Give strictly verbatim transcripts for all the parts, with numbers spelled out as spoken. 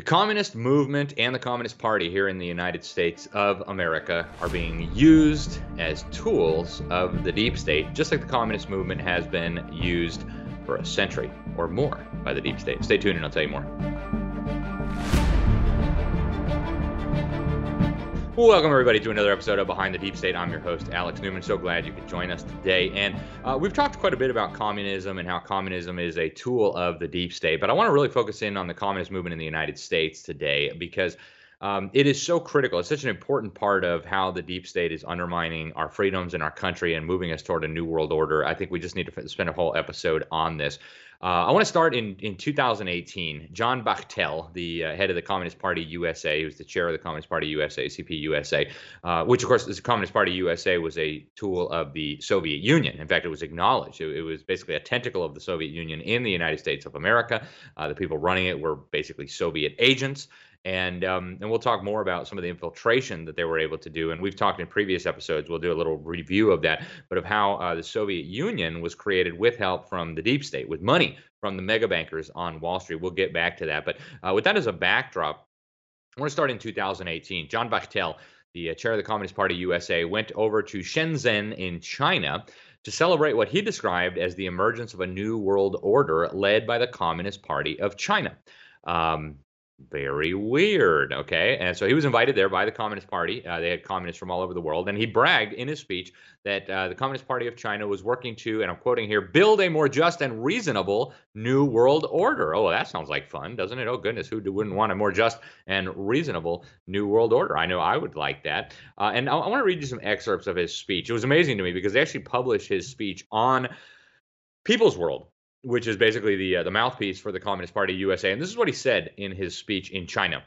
The communist movement and the Communist Party here in the United States of America are being used as tools of the deep state, just like the communist movement has been used for a century or more by the deep state. Stay tuned and I'll tell you more. Welcome, everybody, to another episode of Behind the Deep State. I'm your host, Alex Newman. So glad you could join us today. And uh, we've talked quite a bit about communism and how communism is a tool of the deep state. But I want to really focus in on the communist movement in the United States today, because um, it is so critical. It's such an important part of how the deep state is undermining our freedoms in our country and moving us toward a new world order. I think we just need to spend a whole episode on this. Uh, I want to start in, in two thousand eighteen. John Bachtell, the uh, head of the Communist Party U S A, he was the chair of the Communist Party U S A, C P U S A, uh, which, of course, the Communist Party U S A was a tool of the Soviet Union. In fact, it was acknowledged. It, it was basically a tentacle of the Soviet Union in the United States of America. Uh, the people running it were basically Soviet agents. And um, and we'll talk more about some of the infiltration that they were able to do. And we've talked in previous episodes, we'll do a little review of that, but of how uh, the Soviet Union was created with help from the deep state, with money from the mega bankers on Wall Street. We'll get back to that. But uh, with that as a backdrop, I want to start in two thousand eighteen. John Bachtell, the chair of the Communist Party U S A, went over to Shenzhen in China to celebrate what he described as the emergence of a new world order led by the Communist Party of China. Um, Very weird, okay? And so he was invited there by the Communist Party. Uh, they had communists from all over the world. And he bragged in his speech that uh, the Communist Party of China was working to, and I'm quoting here, build a more just and reasonable new world order. Oh, that sounds like fun, doesn't it? Oh, goodness, who wouldn't want a more just and reasonable new world order? I know I would like that. Uh, and I, I want to read you some excerpts of his speech. It was amazing to me because they actually published his speech on People's World, which is basically the uh, the mouthpiece for the Communist Party U S A. And this is what he said in his speech in China,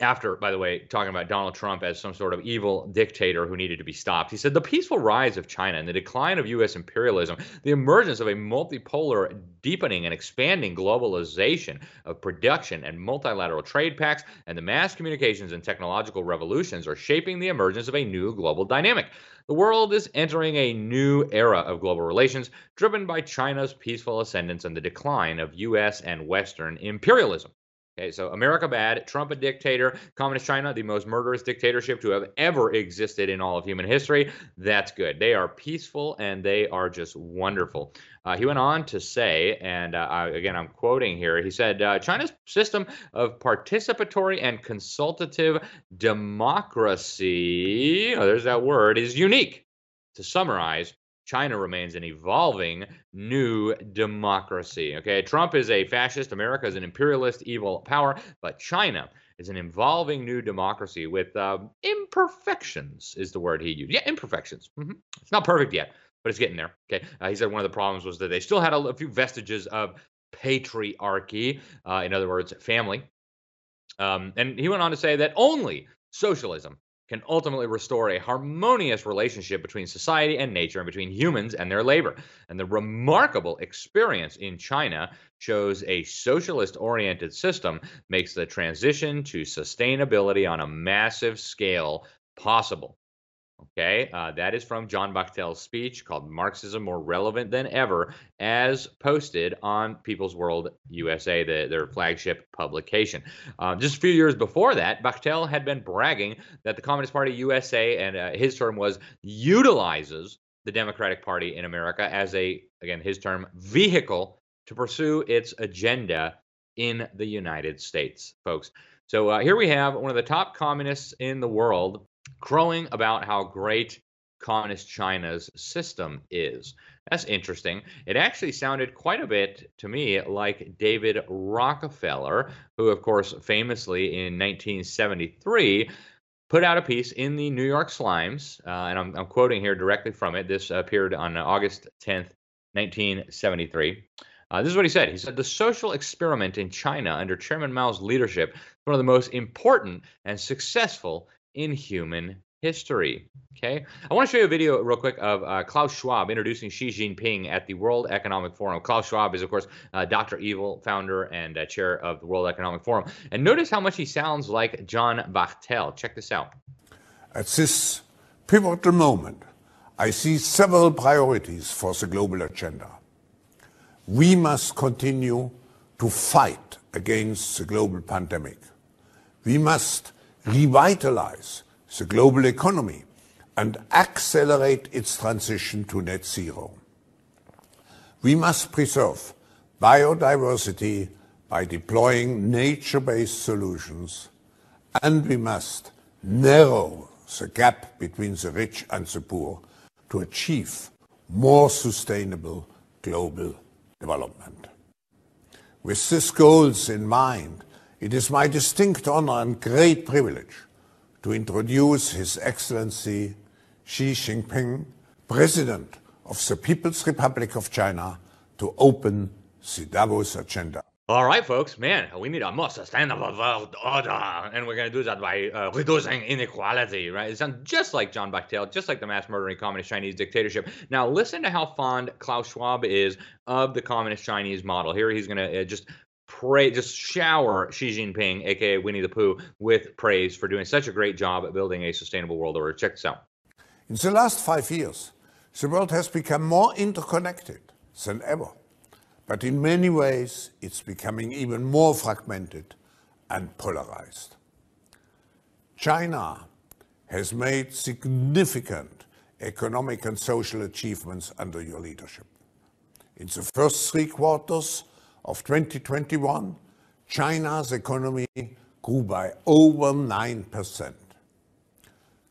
after, by the way, talking about Donald Trump as some sort of evil dictator who needed to be stopped. He said, the peaceful rise of China and the decline of U S imperialism, the emergence of a multipolar, deepening and expanding globalization of production and multilateral trade pacts, and the mass communications and technological revolutions are shaping the emergence of a new global dynamic. The world is entering a new era of global relations, driven by China's peaceful ascendance and the decline of U S and Western imperialism. Okay, so America bad, Trump a dictator, Communist China, the most murderous dictatorship to have ever existed in all of human history. That's good. They are peaceful and they are just wonderful. Uh, he went on to say, and uh, I, again, I'm quoting here, he said, uh, China's system of participatory and consultative democracy, oh, there's that word, is unique. To summarize, China remains an evolving new democracy. Okay, Trump is a fascist, America is an imperialist evil power, but China is an evolving new democracy with um, imperfections is the word he used. Yeah, imperfections. Mm-hmm. It's not perfect yet, but it's getting there. Okay, uh, he said one of the problems was that they still had a, a few vestiges of patriarchy, uh, in other words, family. Um, and he went on to say that only socialism can ultimately restore a harmonious relationship between society and nature and between humans and their labor. And the remarkable experience in China shows a socialist-oriented system makes the transition to sustainability on a massive scale possible. Okay, uh, that is from John Bachtell's speech called Marxism More Relevant Than Ever, as posted on People's World U S A, the, their flagship publication. Uh, just a few years before that, Bachtell had been bragging that the Communist Party U S A, and uh, his term was, utilizes the Democratic Party in America as a, again, his term, vehicle to pursue its agenda in the United States, folks. So uh, here we have one of the top communists in the world crowing about how great Communist China's system is. That's interesting. It actually sounded quite a bit to me like David Rockefeller, who, of course, famously in nineteen seventy-three put out a piece in the New York Slimes, uh, and I'm, I'm quoting here directly from it. This appeared on August tenth, nineteen seventy-three. Uh, this is what he said. He said, the social experiment in China under Chairman Mao's leadership is one of the most important and successful in human history. Okay, I want to show you a video real quick of uh, Klaus Schwab introducing Xi Jinping at the World Economic Forum. Klaus Schwab is, of course, uh, Doctor Evil, founder and uh, chair of the World Economic Forum. And notice how much he sounds like John Bachtell. Check this out. At this pivotal moment, I see several priorities for the global agenda. We must continue to fight against the global pandemic. We must revitalize the global economy and accelerate its transition to net zero. We must preserve biodiversity by deploying nature-based solutions, and we must narrow the gap between the rich and the poor to achieve more sustainable global development. With these goals in mind, it is my distinct honor and great privilege to introduce His Excellency Xi Jinping, President of the People's Republic of China, to open the Davos Agenda. All right, folks, man, we need a more sustainable world order, and we're going to do that by uh, reducing inequality, right? It sounds just like John Bachtell, just like the mass murdering communist Chinese dictatorship. Now, listen to how fond Klaus Schwab is of the communist Chinese model. Here he's going to uh, just pray, just shower Xi Jinping, a k a. Winnie the Pooh, with praise for doing such a great job at building a sustainable world order. Check this out. In the last five years, the world has become more interconnected than ever. But in many ways, it's becoming even more fragmented and polarized. China has made significant economic and social achievements under your leadership. In the first three quarters of twenty twenty-one, China's economy grew by over nine percent.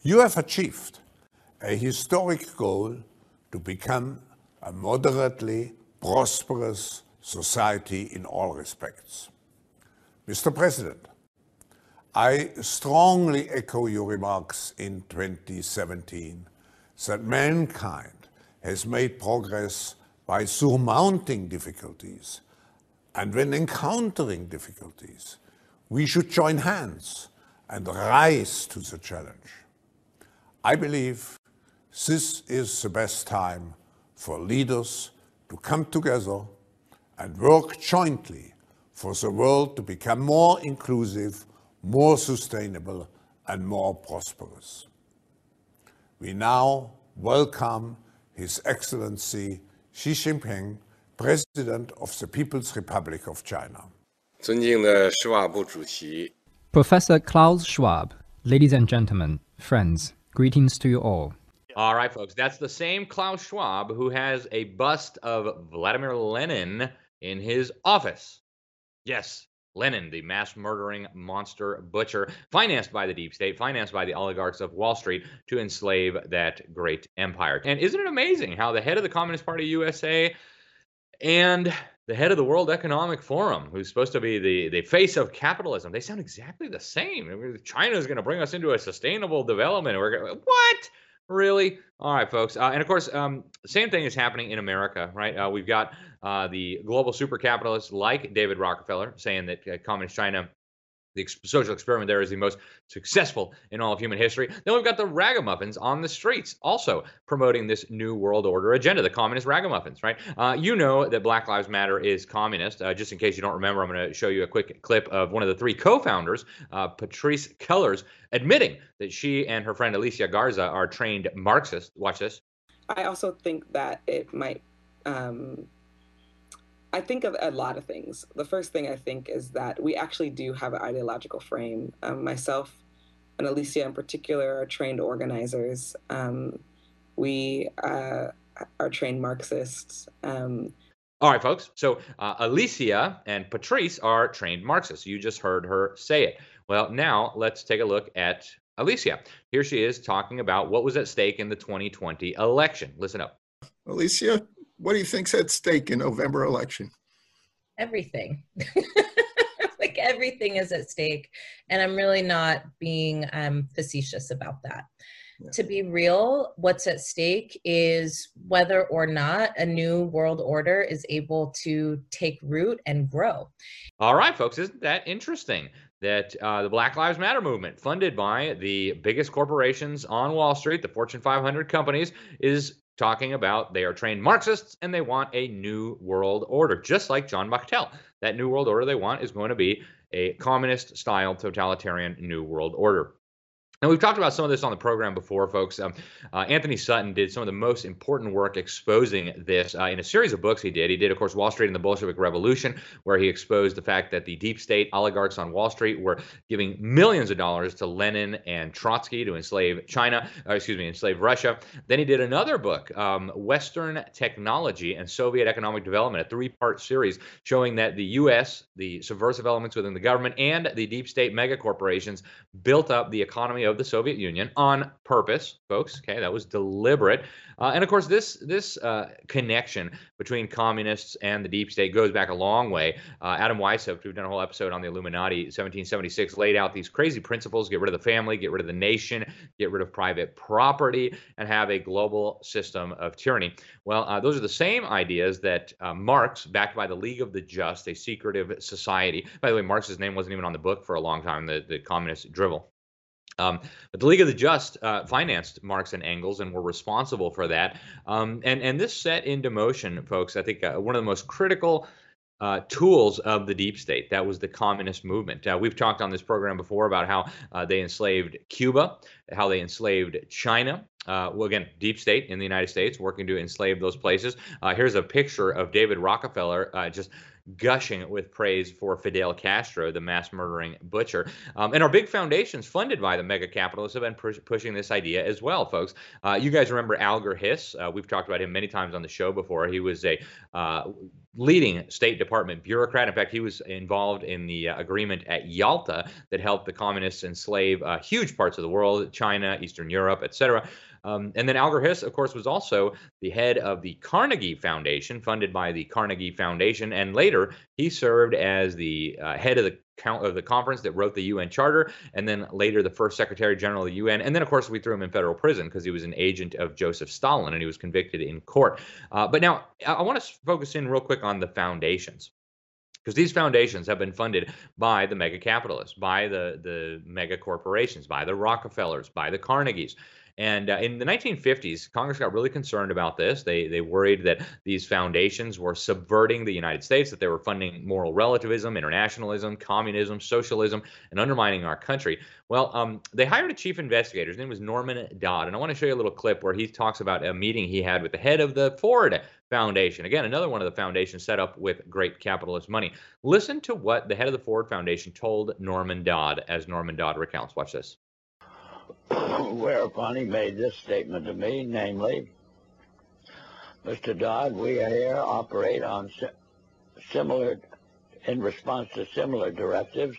You have achieved a historic goal to become a moderately prosperous society in all respects. Mister President, I strongly echo your remarks in twenty seventeen that mankind has made progress by surmounting difficulties, and when encountering difficulties, we should join hands and rise to the challenge. I believe this is the best time for leaders to come together and work jointly for the world to become more inclusive, more sustainable, and more prosperous. We now welcome His Excellency Xi Jinping, President of the People's Republic of China. Professor Klaus Schwab, ladies and gentlemen, friends, greetings to you all. All right, folks, that's the same Klaus Schwab who has a bust of Vladimir Lenin in his office. Yes, Lenin, the mass murdering monster butcher, financed by the deep state, financed by the oligarchs of Wall Street to enslave that great empire. And isn't it amazing how the head of the Communist Party U S A and the head of the World Economic Forum, who's supposed to be the, the face of capitalism, they sound exactly the same. China's going to bring us into a sustainable development. We're gonna, what? Really? All right, folks. Uh, and of course, um, same thing is happening in America, right? Uh, we've got uh, the global super capitalists like David Rockefeller saying that uh, communist China, the ex social experiment there, is the most successful in all of human history. Then we've got the ragamuffins on the streets also promoting this new world order agenda, the communist ragamuffins, right? Uh, you know that Black Lives Matter is communist. Uh, just in case you don't remember, I'm going to show you a quick clip of one of the three co-founders, uh, Patrisse Cullors, admitting that she and her friend Alicia Garza are trained Marxists. Watch this. I also think that it might, um, I think of a lot of things. The first thing I think is that we actually do have an ideological frame. Um, myself and Alicia in particular are trained organizers. Um, we uh, are trained Marxists. Um, All right, folks. So uh, Alicia and Patrisse are trained Marxists. You just heard her say it. Well, now let's take a look at Alicia. Here she is talking about what was at stake in the twenty twenty election. Listen up. Alicia, what do you think's at stake in November election? Everything. Like everything is at stake. And I'm really not being um, facetious about that. To be real, what's at stake is whether or not a new world order is able to take root and grow. All right, folks, isn't that interesting that uh, the Black Lives Matter movement, funded by the biggest corporations on Wall Street, the Fortune five hundred companies, is talking about they are trained Marxists and they want a new world order, just like John Bachtell. That new world order they want is going to be a communist-style totalitarian new world order. Now, we've talked about some of this on the program before, folks. Um, uh, Anthony Sutton did some of the most important work exposing this uh, in a series of books he did. He did, of course, Wall Street and the Bolshevik Revolution, where he exposed the fact that the deep state oligarchs on Wall Street were giving millions of dollars to Lenin and Trotsky to enslave China, or excuse me, enslave Russia. Then he did another book, um, Western Technology and Soviet Economic Development, a three-part series showing that the U S, the subversive elements within the government, and the deep state megacorporations built up the economy of of the Soviet Union on purpose, folks. Okay, that was deliberate. Uh, and of course, this this uh, connection between communists and the deep state goes back a long way. Uh, Adam Weishaupt, who've done a whole episode on the Illuminati, seventeen seventy-six, laid out these crazy principles: get rid of the family, get rid of the nation, get rid of private property, and have a global system of tyranny. Well, uh, those are the same ideas that uh, Marx, backed by the League of the Just, a secretive society. By the way, Marx's name wasn't even on the book for a long time. The the communist drivel. Um, but the League of the Just uh, financed Marx and Engels and were responsible for that. Um, and, and this set into motion, folks, I think uh, one of the most critical Uh, tools of the deep state. That was the communist movement. Uh, we've talked on this program before about how uh, they enslaved Cuba, how they enslaved China. Uh, well, again, deep state in the United States working to enslave those places. Uh, here's a picture of David Rockefeller uh, just gushing with praise for Fidel Castro, the mass murdering butcher. Um, and our big foundations funded by the mega capitalists have been push pushing this idea as well, folks. Uh, you guys remember Alger Hiss. Uh, we've talked about him many times on the show before. He was a uh, leading State Department bureaucrat. In fact, he was involved in the uh, agreement at Yalta that helped the communists enslave uh, huge parts of the world, China, Eastern Europe, et cetera. Um, and then Alger Hiss, of course, was also the head of the Carnegie Foundation, funded by the Carnegie Foundation. And later, he served as the uh, head of the of the conference that wrote the U N Charter, and then later the first Secretary General of the U N. And then, of course, we threw him in federal prison because he was an agent of Joseph Stalin, and he was convicted in court. Uh, but now I, I want to focus in real quick on the foundations, because these foundations have been funded by the mega capitalists, by the, the mega corporations, by the Rockefellers, by the Carnegies. And uh, in the nineteen fifties, Congress got really concerned about this. They they worried that these foundations were subverting the United States, that they were funding moral relativism, internationalism, communism, socialism, and undermining our country. Well, um, they hired a chief investigator. His name was Norman Dodd. And I want to show you a little clip where he talks about a meeting he had with the head of the Ford Foundation. Again, another one of the foundations set up with great capitalist money. Listen to what the head of the Ford Foundation told Norman Dodd as Norman Dodd recounts. Watch this. Whereupon he made this statement to me, namely, Mister Dodd, we here operate on si similar, in response to similar directives,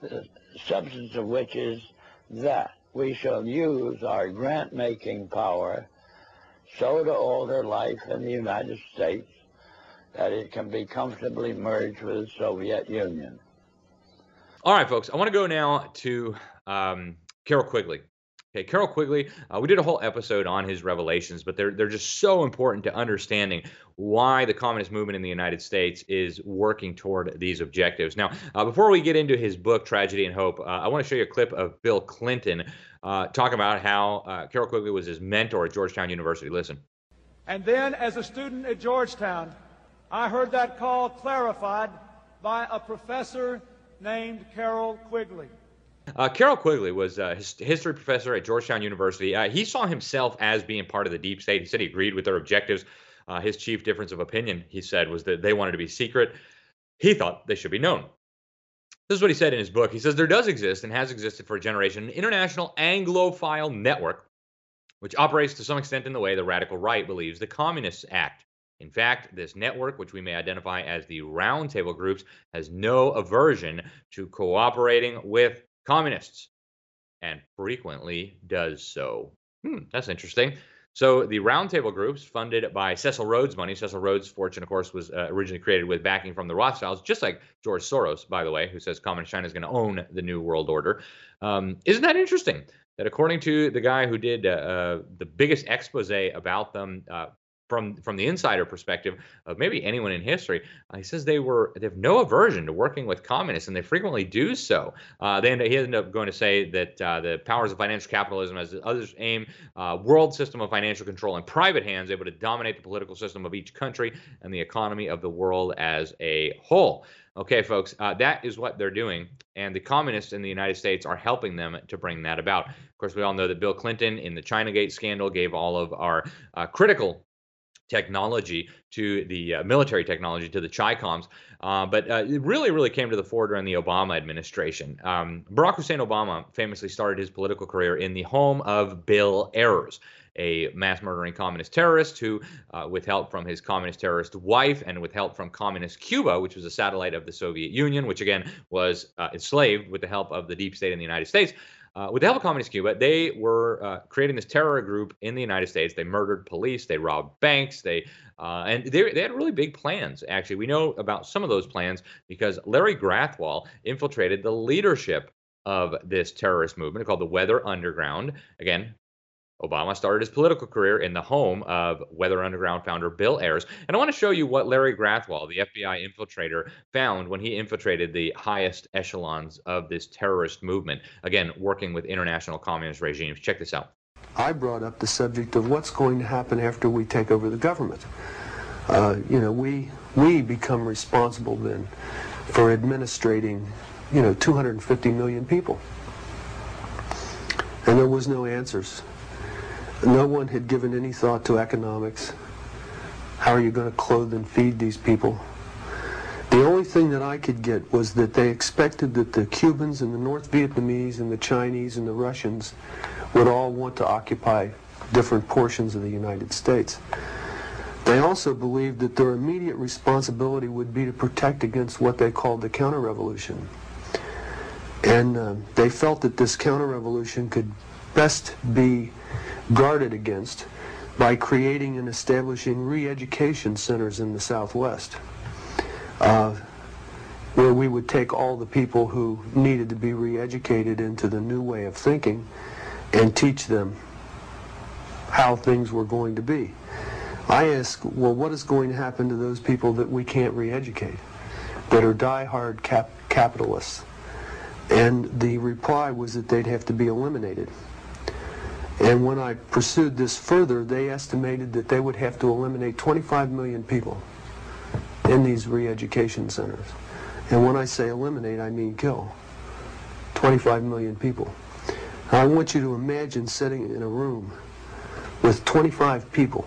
the substance of which is that we shall use our grant-making power so to alter life in the United States that it can be comfortably merged with the Soviet Union. All right, folks, I want to go now to... Um, Carroll Quigley. Okay, Carroll Quigley, uh, we did a whole episode on his revelations, but they're, they're just so important to understanding why the communist movement in the United States is working toward these objectives. Now, uh, before we get into his book, Tragedy and Hope, uh, I want to show you a clip of Bill Clinton uh, talking about how uh, Carroll Quigley was his mentor at Georgetown University. Listen. And then as a student at Georgetown, I heard that call clarified by a professor named Carroll Quigley. Uh, Carroll Quigley was a his history professor at Georgetown University. Uh, he saw himself as being part of the deep state. He said he agreed with their objectives. Uh, his chief difference of opinion, he said, was that they wanted to be secret. He thought they should be known. This is what he said in his book. He says, there does exist and has existed for a generation an international Anglophile network, which operates to some extent in the way the radical right believes the communists act. In fact, this network, which we may identify as the roundtable groups, has no aversion to cooperating with communists, and frequently does so. Hmm, that's interesting. So the roundtable groups funded by Cecil Rhodes money, Cecil Rhodes' fortune, of course, was uh, originally created with backing from the Rothschilds, just like George Soros, by the way, who says communist China is going to own the New World Order. Um, isn't that interesting that according to the guy who did uh, uh, the biggest expose about them, uh, From from the insider perspective of maybe anyone in history, uh, he says they were they have no aversion to working with communists, and they frequently do so. Uh, they end up, he ended up going to say that uh, the powers of financial capitalism, as others aim, uh, world system of financial control in private hands, able to dominate the political system of each country and the economy of the world as a whole. Okay, folks, uh, that is what they're doing. And the communists in the United States are helping them to bring that about. Of course, we all know that Bill Clinton in the Chinagate scandal gave all of our uh, critical technology to the uh, military technology to the Chi-Coms. Uh, but uh, it really, really came to the fore during the Obama administration. Um, Barack Hussein Obama famously started his political career in the home of Bill Ayers, a mass murdering communist terrorist who, uh, with help from his communist terrorist wife and with help from communist Cuba, which was a satellite of the Soviet Union, which again was uh, enslaved with the help of the deep state in the United States, Uh, with the help of communist Cuba, they were uh, creating this terror group in the United States. They murdered police, they robbed banks, they uh, and they, they had really big plans, actually. We know about some of those plans because Larry Grathwohl infiltrated the leadership of this terrorist movement called the Weather Underground. Again, Obama started his political career in the home of Weather Underground founder Bill Ayers. And I want to show you what Larry Grathwohl, the F B I infiltrator, found when he infiltrated the highest echelons of this terrorist movement. Again, working with international communist regimes. Check this out. I brought up the subject of what's going to happen after we take over the government. Uh, you know, we, we become responsible then for administrating, you know, two hundred fifty million people. And there was no answers. No one had given any thought to economics. How are you going to clothe and feed these people? The only thing that I could get was that they expected that the Cubans and the North Vietnamese and the Chinese and the Russians would all want to occupy different portions of the United States. They also believed that their immediate responsibility would be to protect against what they called the counter-revolution. And uh, they felt that this counter-revolution could best be guarded against by creating and establishing re-education centers in the Southwest, uh, where we would take all the people who needed to be re-educated into the new way of thinking and teach them how things were going to be. I ask, well, what is going to happen to those people that we can't re-educate, that are die-hard cap capitalists? And the reply was that they'd have to be eliminated. And when I pursued this further, they estimated that they would have to eliminate twenty-five million people in these re-education centers. And when I say eliminate, I mean kill. twenty-five million people. I want you to imagine sitting in a room with twenty-five people,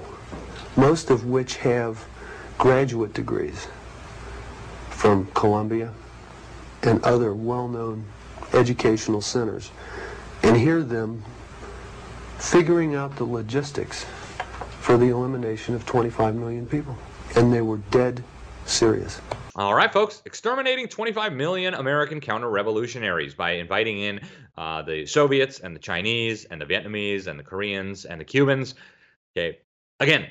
most of which have graduate degrees from Columbia and other well-known educational centers, and hear them figuring out the logistics for the elimination of twenty-five million people. And they were dead serious. All right, folks, exterminating twenty-five million American counter-revolutionaries by inviting in uh, the Soviets and the Chinese and the Vietnamese and the Koreans and the Cubans. Okay, again,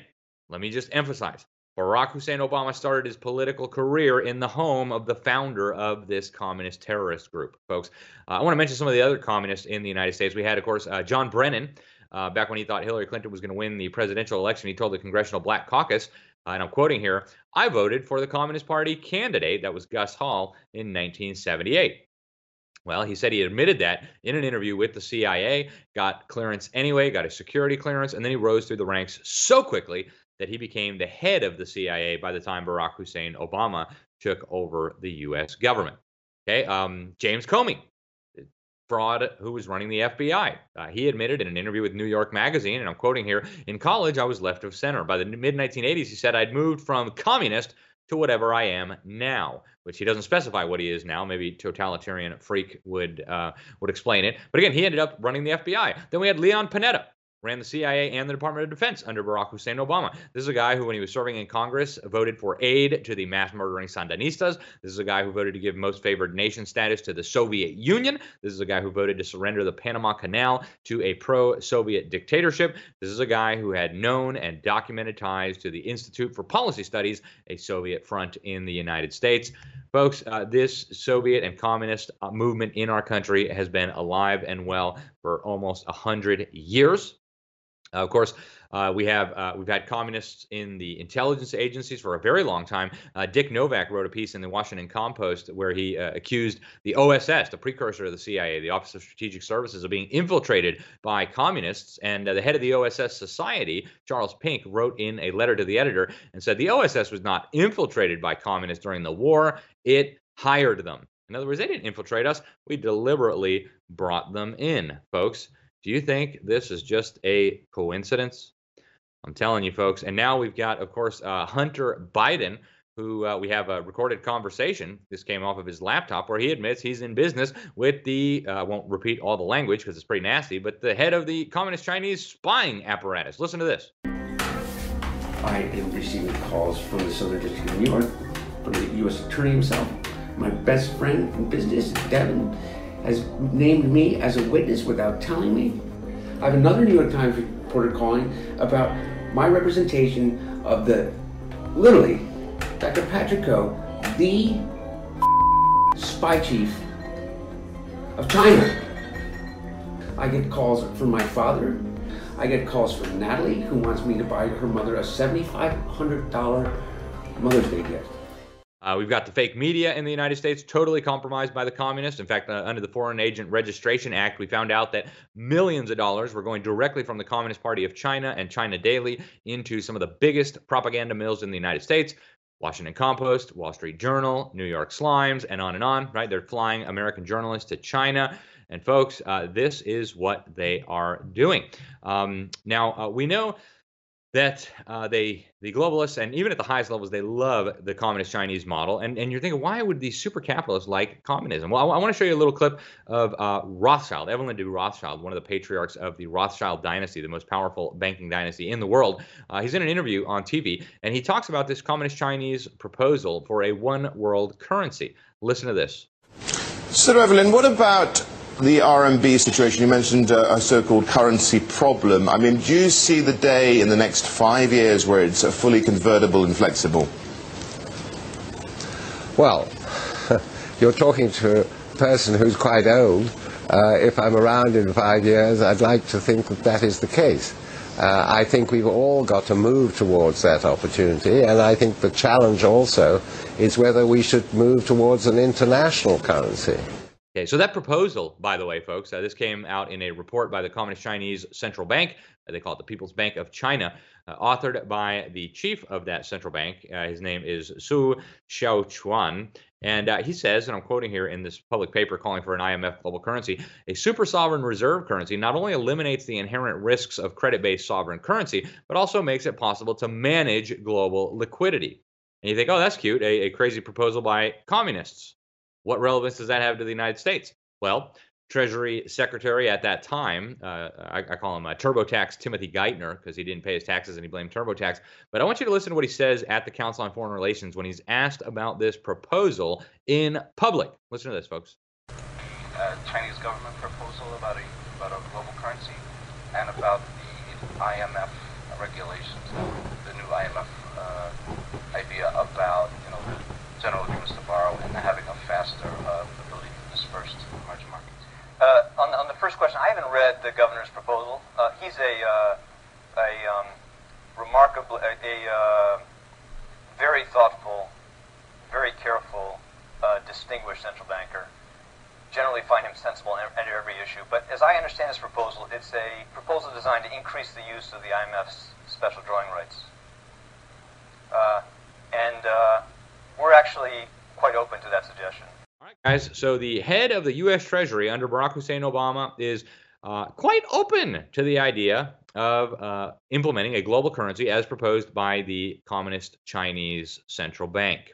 let me just emphasize, Barack Hussein Obama started his political career in the home of the founder of this communist terrorist group, folks. Uh, I want to mention some of the other communists in the United States. We had, of course, uh, John Brennan. Uh, back when he thought Hillary Clinton was going to win the presidential election, he told the Congressional Black Caucus, uh, and I'm quoting here, "I voted for the Communist Party candidate," that was Gus Hall, in nineteen seventy-eight. Well, he said he admitted that in an interview with the C I A, got clearance anyway, got a security clearance, and then he rose through the ranks so quickly that he became the head of the C I A by the time Barack Hussein Obama took over the U S government. Okay, um, James Comey, fraud who was running the F B I. Uh, he admitted in an interview with New York Magazine, and I'm quoting here, "In college, I was left of center. By the mid nineteen eighties, he said, I'd moved from communist to whatever I am now," which he doesn't specify what he is now. Maybe totalitarian freak would, uh, would explain it. But again, he ended up running the F B I. Then we had Leon Panetta. Ran the C I A and the Department of Defense under Barack Hussein Obama. This is a guy who, when he was serving in Congress, voted for aid to the mass murdering Sandinistas. This is a guy who voted to give most favored nation status to the Soviet Union. This is a guy who voted to surrender the Panama Canal to a pro-Soviet dictatorship. This is a guy who had known and documented ties to the Institute for Policy Studies, a Soviet front in the United States. Folks, uh, this Soviet and communist uh, movement in our country has been alive and well for almost one hundred years. Uh, of course, uh, we have uh, we've had communists in the intelligence agencies for a very long time. Uh, Dick Novak wrote a piece in the Washington Compost where he uh, accused the O S S, the precursor of the C I A, the Office of Strategic Services, of being infiltrated by communists. And uh, the head of the O S S Society, Charles Pink, wrote in a letter to the editor and said the O S S was not infiltrated by communists during the war. It hired them. In other words, they didn't infiltrate us. We deliberately brought them in, folks. Do you think this is just a coincidence? I'm telling you, folks. And now we've got, of course, uh, Hunter Biden, who uh, we have a recorded conversation. This came off of his laptop where he admits he's in business with the, uh, I won't repeat all the language because it's pretty nasty, but the head of the Communist Chinese spying apparatus. Listen to this. I am receiving calls from the Southern District of New York, from the U S Attorney himself. My best friend from business, Devin, has named me as a witness without telling me. I have another New York Times reporter calling about my representation of the, literally, Doctor Patrick Ho, the spy chief of China. I get calls from my father. I get calls from Natalie, who wants me to buy her mother a seven thousand five hundred dollars Mother's Day gift. Uh, we've got the fake media in the United States totally compromised by the communists. In fact, uh, under the Foreign Agent Registration Act, we found out that millions of dollars were going directly from the Communist Party of China and China Daily into some of the biggest propaganda mills in the United States. Washington Compost, Wall Street Journal, New York Slimes, and on and on, right? They're flying American journalists to China. And folks, uh, this is what they are doing. Um, now, uh, we know that uh, they, the globalists, and even at the highest levels, they love the communist Chinese model. And, and you're thinking, why would these super capitalists like communism? Well, I, I want to show you a little clip of uh, Rothschild, Evelyn Du Rothschild, one of the patriarchs of the Rothschild dynasty, the most powerful banking dynasty in the world. Uh, he's in an interview on T V, and he talks about this communist Chinese proposal for a one-world currency. Listen to this. So, Evelyn, what about the R M B situation? You mentioned uh, a so-called currency problem. I mean, do you see the day in the next five years where it's uh, fully convertible and flexible? Well, you're talking to a person who's quite old. Uh, if I'm around in five years, I'd like to think that that is the case. Uh, I think we've all got to move towards that opportunity, and I think the challenge also is whether we should move towards an international currency. Okay, so that proposal, by the way, folks, uh, this came out in a report by the Communist Chinese Central Bank. Uh, they call it the People's Bank of China, uh, authored by the chief of that central bank. Uh, his name is Su Xiaochuan. And uh, he says, and I'm quoting here in this public paper calling for an I M F global currency, a super sovereign reserve currency not only eliminates the inherent risks of credit-based sovereign currency, but also makes it possible to manage global liquidity. And you think, oh, that's cute, a, a crazy proposal by communists. What relevance does that have to the United States? Well, Treasury Secretary at that time, uh, I, I call him uh, TurboTax Timothy Geithner because he didn't pay his taxes and he blamed TurboTax. But I want you to listen to what he says at the Council on Foreign Relations when he's asked about this proposal in public. Listen to this, folks. Uh, Chinese government proposal about a, about a global currency and about the I M F regulations, the new I M F uh, idea about, you know, general agreements to borrow and having a faster uh, ability to disperse to the large market. Uh, on, on the first question, I haven't read the governor's proposal. Uh, he's a uh, a um, remarkable, a, a uh, very thoughtful, very careful, uh, distinguished central banker. Generally, find him sensible in every issue. But as I understand his proposal, it's a proposal designed to increase the use of the I M F's special drawing rights. Uh, and uh, We're actually quite open to that suggestion. All right, guys. So the head of the U S Treasury under Barack Hussein Obama is uh, quite open to the idea of uh, implementing a global currency as proposed by the Communist Chinese Central Bank.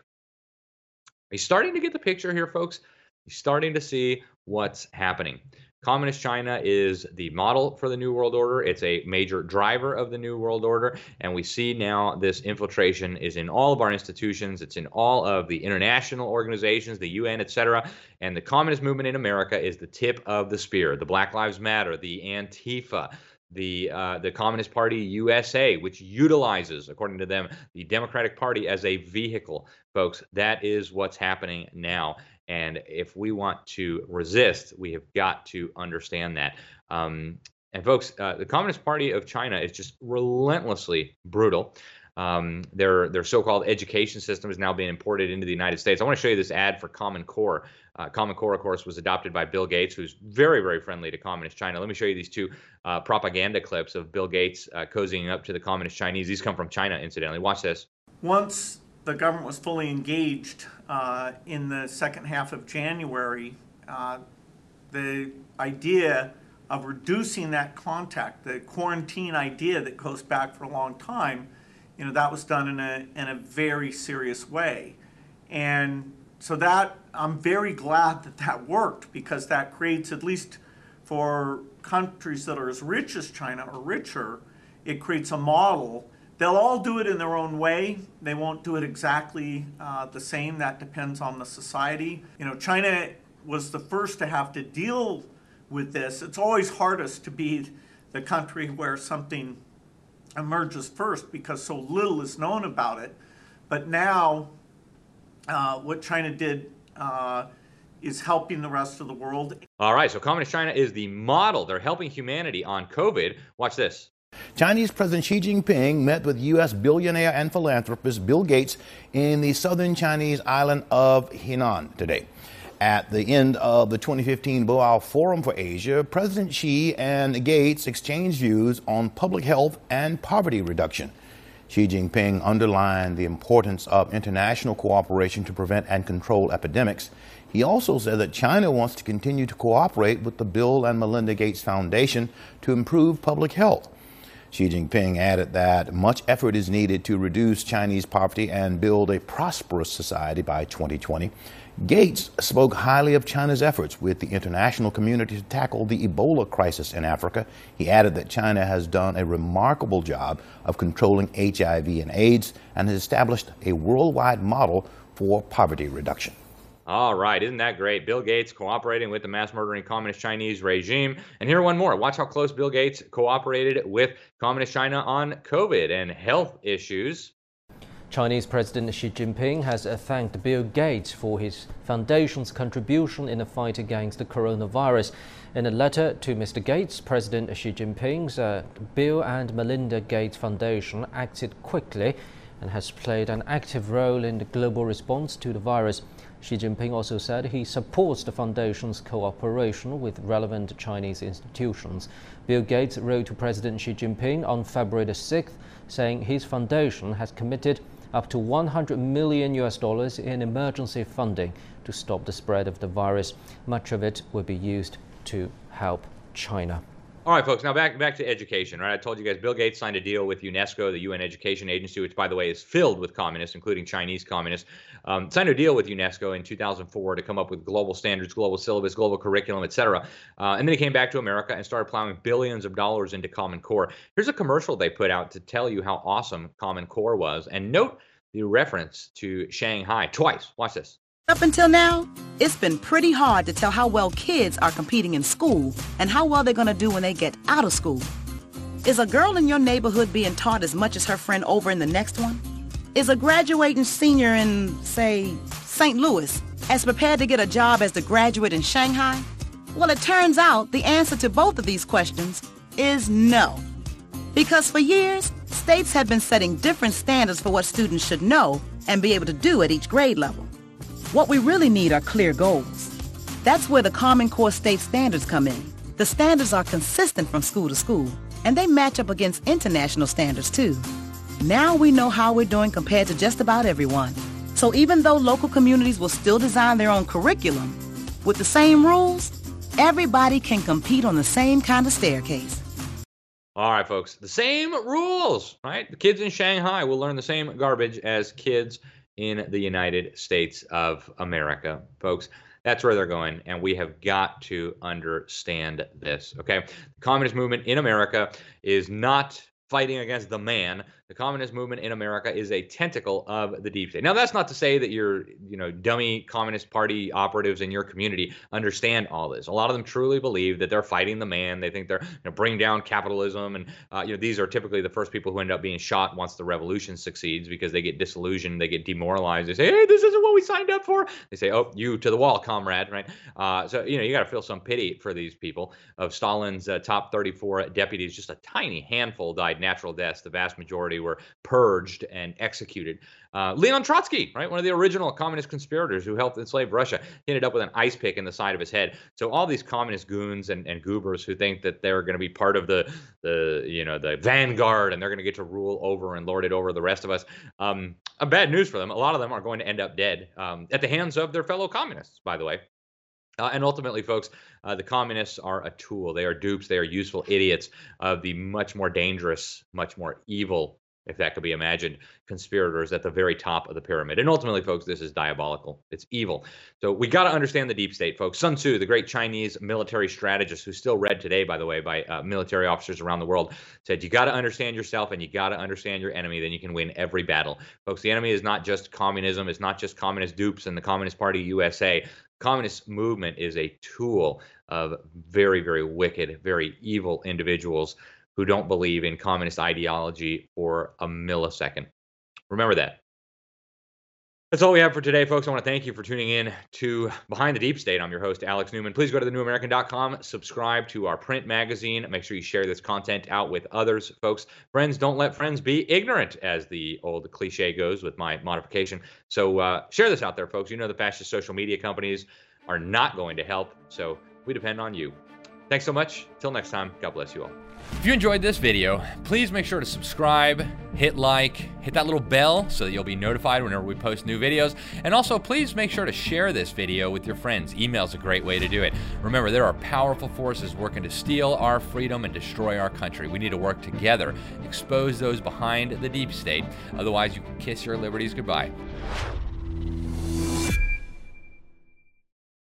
He's starting to get the picture here, folks. He's starting to see what's happening. Communist China is the model for the New World Order. It's a major driver of the New World Order. And we see now this infiltration is in all of our institutions. It's in all of the international organizations, the U N, et cetera. And the communist movement in America is the tip of the spear. The Black Lives Matter, the Antifa, the uh, the Communist Party U S A, which utilizes, according to them, the Democratic Party as a vehicle. Folks, that is what's happening now. And if we want to resist, we have got to understand that. Um, and folks, uh, the Communist Party of China is just relentlessly brutal. Um, their their so-called education system is now being imported into the United States. I want to show you this ad for Common Core. Uh, Common Core, of course, was adopted by Bill Gates, who's very, very friendly to Communist China. Let me show you these two uh, propaganda clips of Bill Gates uh, cozying up to the Communist Chinese. These come from China, incidentally. Watch this. Once the government was fully engaged uh, in the second half of January, uh, the idea of reducing that contact, the quarantine idea that goes back for a long time, you know, that was done in a, in a very serious way. And so that, I'm very glad that that worked, because that creates, at least for countries that are as rich as China or richer, it creates a model. They'll all do it in their own way. They won't do it exactly uh, the same. That depends on the society. You know, China was the first to have to deal with this. It's always hardest to be the country where something emerges first, because so little is known about it. But now uh, what China did uh, is helping the rest of the world. All right, so Communist China is the model. They're helping humanity on COVID. Watch this. Chinese President Xi Jinping met with U S billionaire and philanthropist Bill Gates in the southern Chinese island of Henan today. At the end of the twenty fifteen Boao Forum for Asia, President Xi and Gates exchanged views on public health and poverty reduction. Xi Jinping underlined the importance of international cooperation to prevent and control epidemics. He also said that China wants to continue to cooperate with the Bill and Melinda Gates Foundation to improve public health. Xi Jinping added that much effort is needed to reduce Chinese poverty and build a prosperous society by twenty twenty. Gates spoke highly of China's efforts with the international community to tackle the Ebola crisis in Africa. He added that China has done a remarkable job of controlling H I V and AIDS and has established a worldwide model for poverty reduction. All right, isn't that great? Bill Gates cooperating with the mass-murdering communist Chinese regime. And here one more. Watch how close Bill Gates cooperated with communist China on COVID and health issues. Chinese President Xi Jinping has thanked Bill Gates for his foundation's contribution in the fight against the coronavirus. In a letter to Mister Gates, President Xi Jinping's uh, Bill and Melinda Gates Foundation acted quickly and has played an active role in the global response to the virus. Xi Jinping also said he supports the foundation's cooperation with relevant Chinese institutions. Bill Gates wrote to President Xi Jinping on February the sixth, saying his foundation has committed up to one hundred million U S dollars in emergency funding to stop the spread of the virus. Much of it will be used to help China. All right, folks, now back back to education, right? I told you guys Bill Gates signed a deal with UNESCO, the U N Education Agency, which, by the way, is filled with communists, including Chinese communists, um, signed a deal with UNESCO in two thousand four to come up with global standards, global syllabus, global curriculum, et cetera. Uh, and then he came back to America and started plowing billions of dollars into Common Core. Here's a commercial they put out to tell you how awesome Common Core was. And note the reference to Shanghai twice. Watch this. Up until now, it's been pretty hard to tell how well kids are competing in school and how well they're going to do when they get out of school. Is a girl in your neighborhood being taught as much as her friend over in the next one? Is a graduating senior in, say, Saint Louis as prepared to get a job as the graduate in Shanghai? Well, it turns out the answer to both of these questions is no. Because for years, states have been setting different standards for what students should know and be able to do at each grade level. What we really need are clear goals. That's where the Common Core state standards come in. The standards are consistent from school to school, and they match up against international standards too. Now we know how we're doing compared to just about everyone. So even though local communities will still design their own curriculum, with the same rules, everybody can compete on the same kind of staircase. All right, folks, the same rules, right? The kids in Shanghai will learn the same garbage as kids in the United States of America. Folks, that's where they're going, and we have got to understand this, okay? The communist movement in America is not fighting against the man. The communist movement in America is a tentacle of the deep state. Now, that's not to say that your, you know, dummy Communist Party operatives in your community understand all this. A lot of them truly believe that they're fighting the man. They think they're, you know, bring down capitalism, and uh, you know, these are typically the first people who end up being shot once the revolution succeeds, because they get disillusioned, they get demoralized. They say, hey, this isn't what we signed up for. They say, oh, you to the wall, comrade, right? Uh, so you know, you got to feel some pity for these people. Of Stalin's uh, top thirty-four deputies, just a tiny handful died natural deaths. The vast majority Party were purged and executed. Uh, Leon Trotsky, right, one of the original communist conspirators who helped enslave Russia, ended up with an ice pick in the side of his head. So all these communist goons and, and goobers who think that they're going to be part of the, the, you know, the vanguard and they're going to get to rule over and lord it over the rest of us. Um, bad news for them. A lot of them are going to end up dead um, at the hands of their fellow communists, by the way. Uh, and ultimately, folks, uh, the communists are a tool. They are dupes. They are useful idiots of the much more dangerous, much more evil, if that could be imagined, conspirators at the very top of the pyramid. And ultimately, folks, this is diabolical. It's evil. So we got to understand the deep state, folks. Sun Tzu, the great Chinese military strategist, who's still read today, by the way, by uh, military officers around the world, said you got to understand yourself and you got to understand your enemy. Then you can win every battle. Folks, the enemy is not just communism. It's not just communist dupes and the Communist Party U S A. Communist movement is a tool of very, very wicked, very evil individuals who don't believe in communist ideology for a millisecond. Remember that. That's all we have for today, folks. I want to thank you for tuning in to Behind the Deep State. I'm your host, Alex Newman. Please go to the new american dot com, subscribe to our print magazine. Make sure you share this content out with others, folks. Friends, don't let friends be ignorant, as the old cliche goes with my modification. So uh, share this out there, folks. You know the fascist social media companies are not going to help, so we depend on you. Thanks so much. Till next time, God bless you all. If you enjoyed this video, please make sure to subscribe, hit like, hit that little bell so that you'll be notified whenever we post new videos. And also, please make sure to share this video with your friends. Email's a great way to do it. Remember, there are powerful forces working to steal our freedom and destroy our country. We need to work together, expose those behind the deep state. Otherwise, you can kiss your liberties goodbye.